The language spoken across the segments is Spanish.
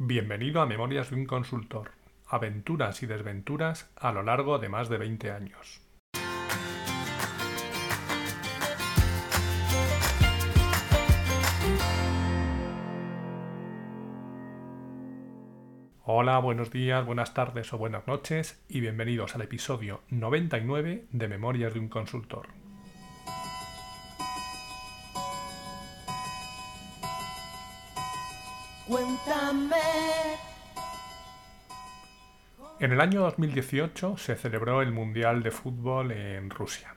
Bienvenido a Memorias de un Consultor, aventuras y desventuras a lo largo de más de 20 años. Hola, buenos días, buenas tardes o buenas noches y bienvenidos al episodio 99 de Memorias de un Consultor. Cuéntame. En el año 2018 se celebró el Mundial de Fútbol en Rusia.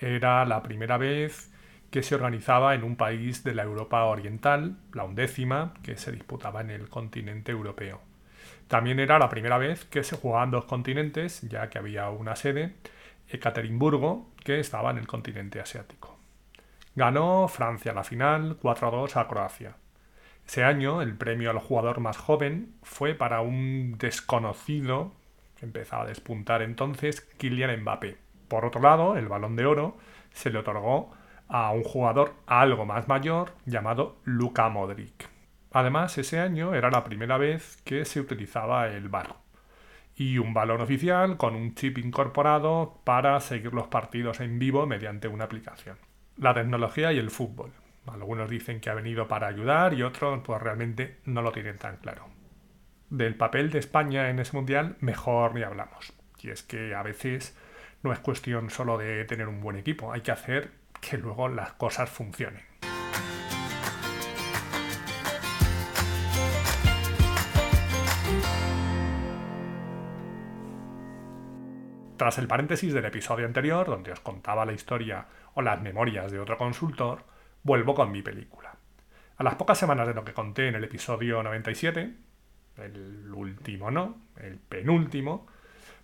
Era la primera vez que se organizaba en un país de la Europa Oriental, la 11ª, que se disputaba en el continente europeo. También era la primera vez que se jugaban dos continentes, ya que había una sede, Ekaterimburgo, que estaba en el continente asiático. Ganó Francia la final, 4-2 a Croacia. Ese año el premio al jugador más joven fue para un desconocido que empezaba a despuntar entonces, Kylian Mbappé. Por otro lado, el Balón de Oro se le otorgó a un jugador algo más mayor llamado Luka Modric. Además, ese año era la primera vez que se utilizaba el VAR y un balón oficial con un chip incorporado para seguir los partidos en vivo mediante una aplicación. La tecnología y el fútbol. Algunos dicen que ha venido para ayudar y otros pues realmente no lo tienen tan claro. Del papel de España en ese mundial mejor ni hablamos. Y es que a veces no es cuestión solo de tener un buen equipo, hay que hacer que luego las cosas funcionen. Tras el paréntesis del episodio anterior, donde os contaba la historia o las memorias de otro consultor, vuelvo con mi película. A las pocas semanas de lo que conté en el episodio 97, el penúltimo,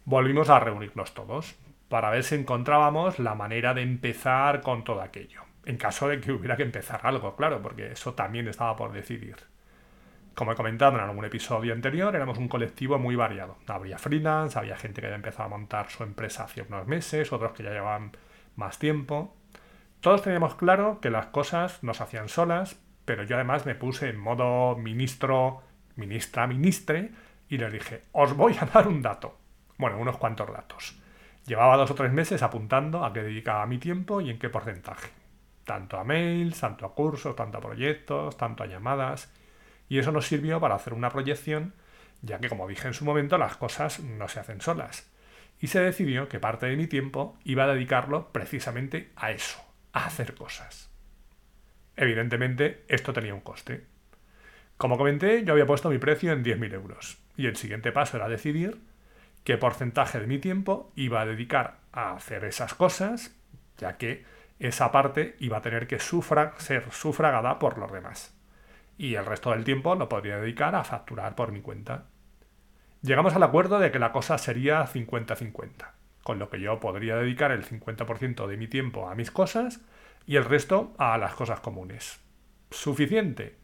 volvimos a reunirnos todos para ver si encontrábamos la manera de empezar con todo aquello. En caso de que hubiera que empezar algo, claro, porque eso también estaba por decidir. Como he comentado en algún episodio anterior, éramos un colectivo muy variado. Había freelance, había gente que había empezado a montar su empresa hace unos meses, otros que ya llevaban más tiempo. Todos teníamos claro que las cosas nos hacían solas, pero yo además me puse en modo ministre, y les dije, os voy a dar un dato. Bueno, unos cuantos datos. Llevaba 2 o 3 meses apuntando a qué dedicaba mi tiempo y en qué porcentaje. Tanto a mails, tanto a cursos, tanto a proyectos, tanto a llamadas. Y eso nos sirvió para hacer una proyección, ya que como dije en su momento, las cosas no se hacen solas. Y se decidió que parte de mi tiempo iba a dedicarlo precisamente a eso. A hacer cosas. Evidentemente, esto tenía un coste. Como comenté, yo había puesto mi precio en 10.000 euros y el siguiente paso era decidir qué porcentaje de mi tiempo iba a dedicar a hacer esas cosas, ya que esa parte iba a tener que ser sufragada por los demás. Y el resto del tiempo lo podría dedicar a facturar por mi cuenta. Llegamos al acuerdo de que la cosa sería 50-50. Con lo que yo podría dedicar el 50% de mi tiempo a mis cosas y el resto a las cosas comunes. ¿Suficiente?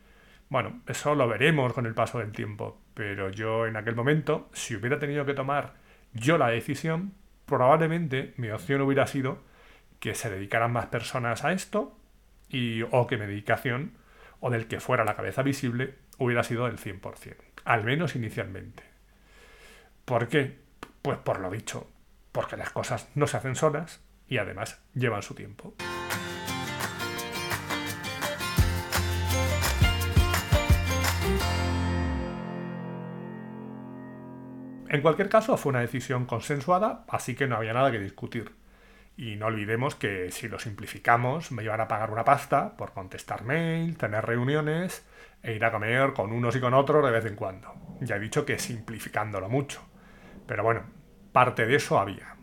Bueno, eso lo veremos con el paso del tiempo, pero yo en aquel momento, si hubiera tenido que tomar yo la decisión, probablemente mi opción hubiera sido que se dedicaran más personas a esto o que mi dedicación, o del que fuera la cabeza visible, hubiera sido del 100%, al menos inicialmente. ¿Por qué? Pues por lo dicho. Porque las cosas no se hacen solas y además llevan su tiempo. En cualquier caso, fue una decisión consensuada, así que no había nada que discutir. Y no olvidemos que si lo simplificamos, me iban a pagar una pasta por contestar mail, tener reuniones e ir a comer con unos y con otros de vez en cuando. Ya he dicho que simplificándolo mucho. Pero bueno, parte de eso había.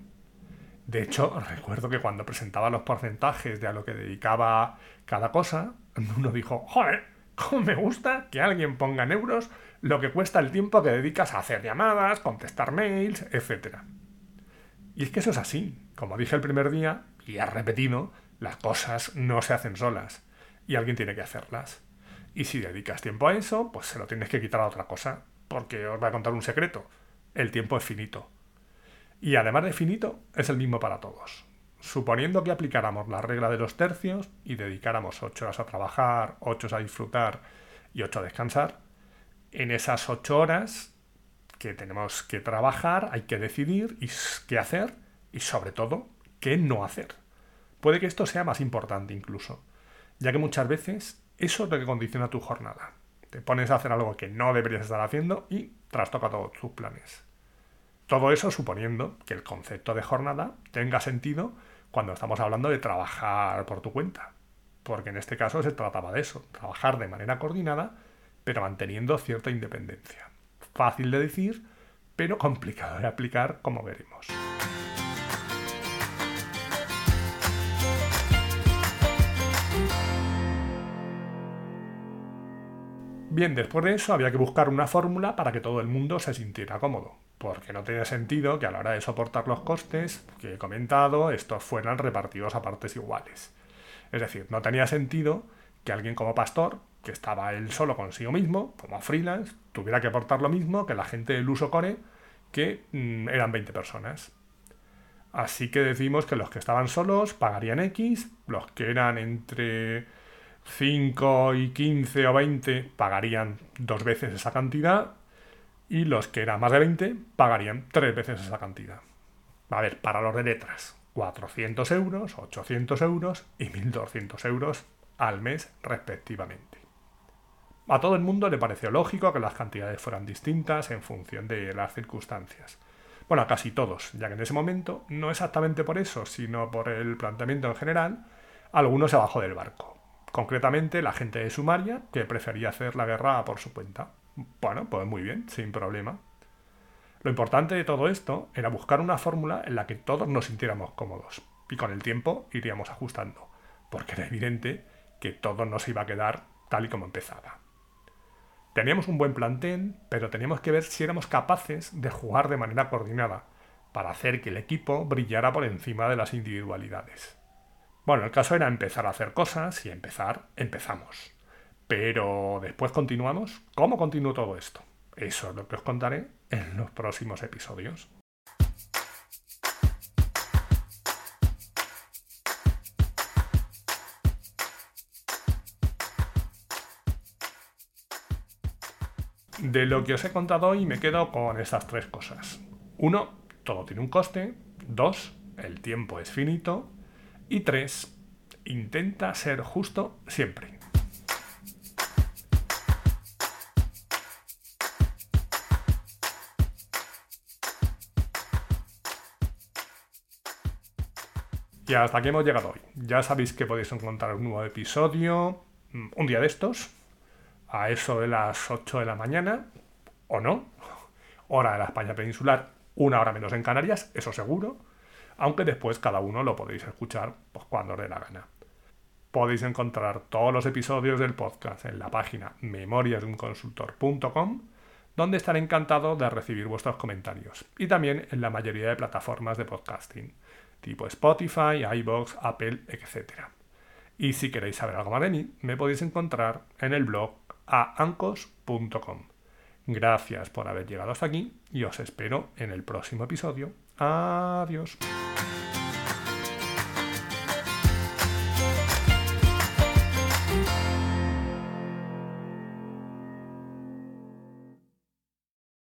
De hecho, recuerdo que cuando presentaba los porcentajes de a lo que dedicaba cada cosa, uno dijo, joder, cómo me gusta que alguien ponga en euros lo que cuesta el tiempo que dedicas a hacer llamadas, contestar mails, etc. Y es que eso es así. Como dije el primer día, y he repetido, las cosas no se hacen solas y alguien tiene que hacerlas. Y si dedicas tiempo a eso, pues se lo tienes que quitar a otra cosa, porque os voy a contar un secreto. El tiempo es finito. Y además de finito, es el mismo para todos. Suponiendo que aplicáramos la regla de los tercios y dedicáramos 8 horas a trabajar, 8 a disfrutar y 8 a descansar, en esas 8 horas que tenemos que trabajar, hay que decidir y qué hacer y, sobre todo, qué no hacer. Puede que esto sea más importante incluso, ya que muchas veces eso es lo que condiciona tu jornada. Te pones a hacer algo que no deberías estar haciendo y trastoca todos tus planes. Todo eso suponiendo que el concepto de jornada tenga sentido cuando estamos hablando de trabajar por tu cuenta, porque en este caso se trataba de eso, trabajar de manera coordinada, pero manteniendo cierta independencia. Fácil de decir, pero complicado de aplicar, como veremos. Bien, después de eso había que buscar una fórmula para que todo el mundo se sintiera cómodo, porque no tenía sentido que a la hora de soportar los costes que he comentado, estos fueran repartidos a partes iguales. Es decir, no tenía sentido que alguien como Pastor, que estaba él solo consigo mismo, como freelance, tuviera que aportar lo mismo que la gente del uso core, que eran 20 personas. Así que decimos que los que estaban solos pagarían X, los que eran entre 5 y 15 o 20 pagarían 2 veces esa cantidad y los que eran más de 20 pagarían 3 veces esa cantidad. A ver, para los de letras, 400 euros, 800 euros y 1.200 euros al mes respectivamente. A todo el mundo le pareció lógico que las cantidades fueran distintas en función de las circunstancias. Bueno, a casi todos, ya que en ese momento, no exactamente por eso, sino por el planteamiento en general, algunos se bajó del barco. Concretamente, la gente de Sumaria, que prefería hacer la guerra por su cuenta. Bueno, pues muy bien, sin problema. Lo importante de todo esto era buscar una fórmula en la que todos nos sintiéramos cómodos. Y con el tiempo iríamos ajustando, porque era evidente que todo nos iba a quedar tal y como empezaba. Teníamos un buen plantel, pero teníamos que ver si éramos capaces de jugar de manera coordinada, para hacer que el equipo brillara por encima de las individualidades. Bueno, el caso era empezar a hacer cosas y empezamos. Pero después continuamos. ¿Cómo continuó todo esto? Eso es lo que os contaré en los próximos episodios. De lo que os he contado hoy me quedo con estas 3 cosas. 1. Todo tiene un coste. 2. El tiempo es finito. Y 3. Intenta ser justo siempre. Y hasta aquí hemos llegado hoy. Ya sabéis que podéis encontrar un nuevo episodio un día de estos, a eso de las 8 de la mañana, o no, hora de la España peninsular, 1 hora menos en Canarias, eso seguro. Aunque después cada uno lo podéis escuchar pues, cuando os dé la gana. Podéis encontrar todos los episodios del podcast en la página memoriasunconsultor.com, donde estaré encantado de recibir vuestros comentarios, y también en la mayoría de plataformas de podcasting, tipo Spotify, iVoox, Apple, etc. Y si queréis saber algo más de mí, me podéis encontrar en el blog aancos.com. Gracias por haber llegado hasta aquí y os espero en el próximo episodio. Adiós.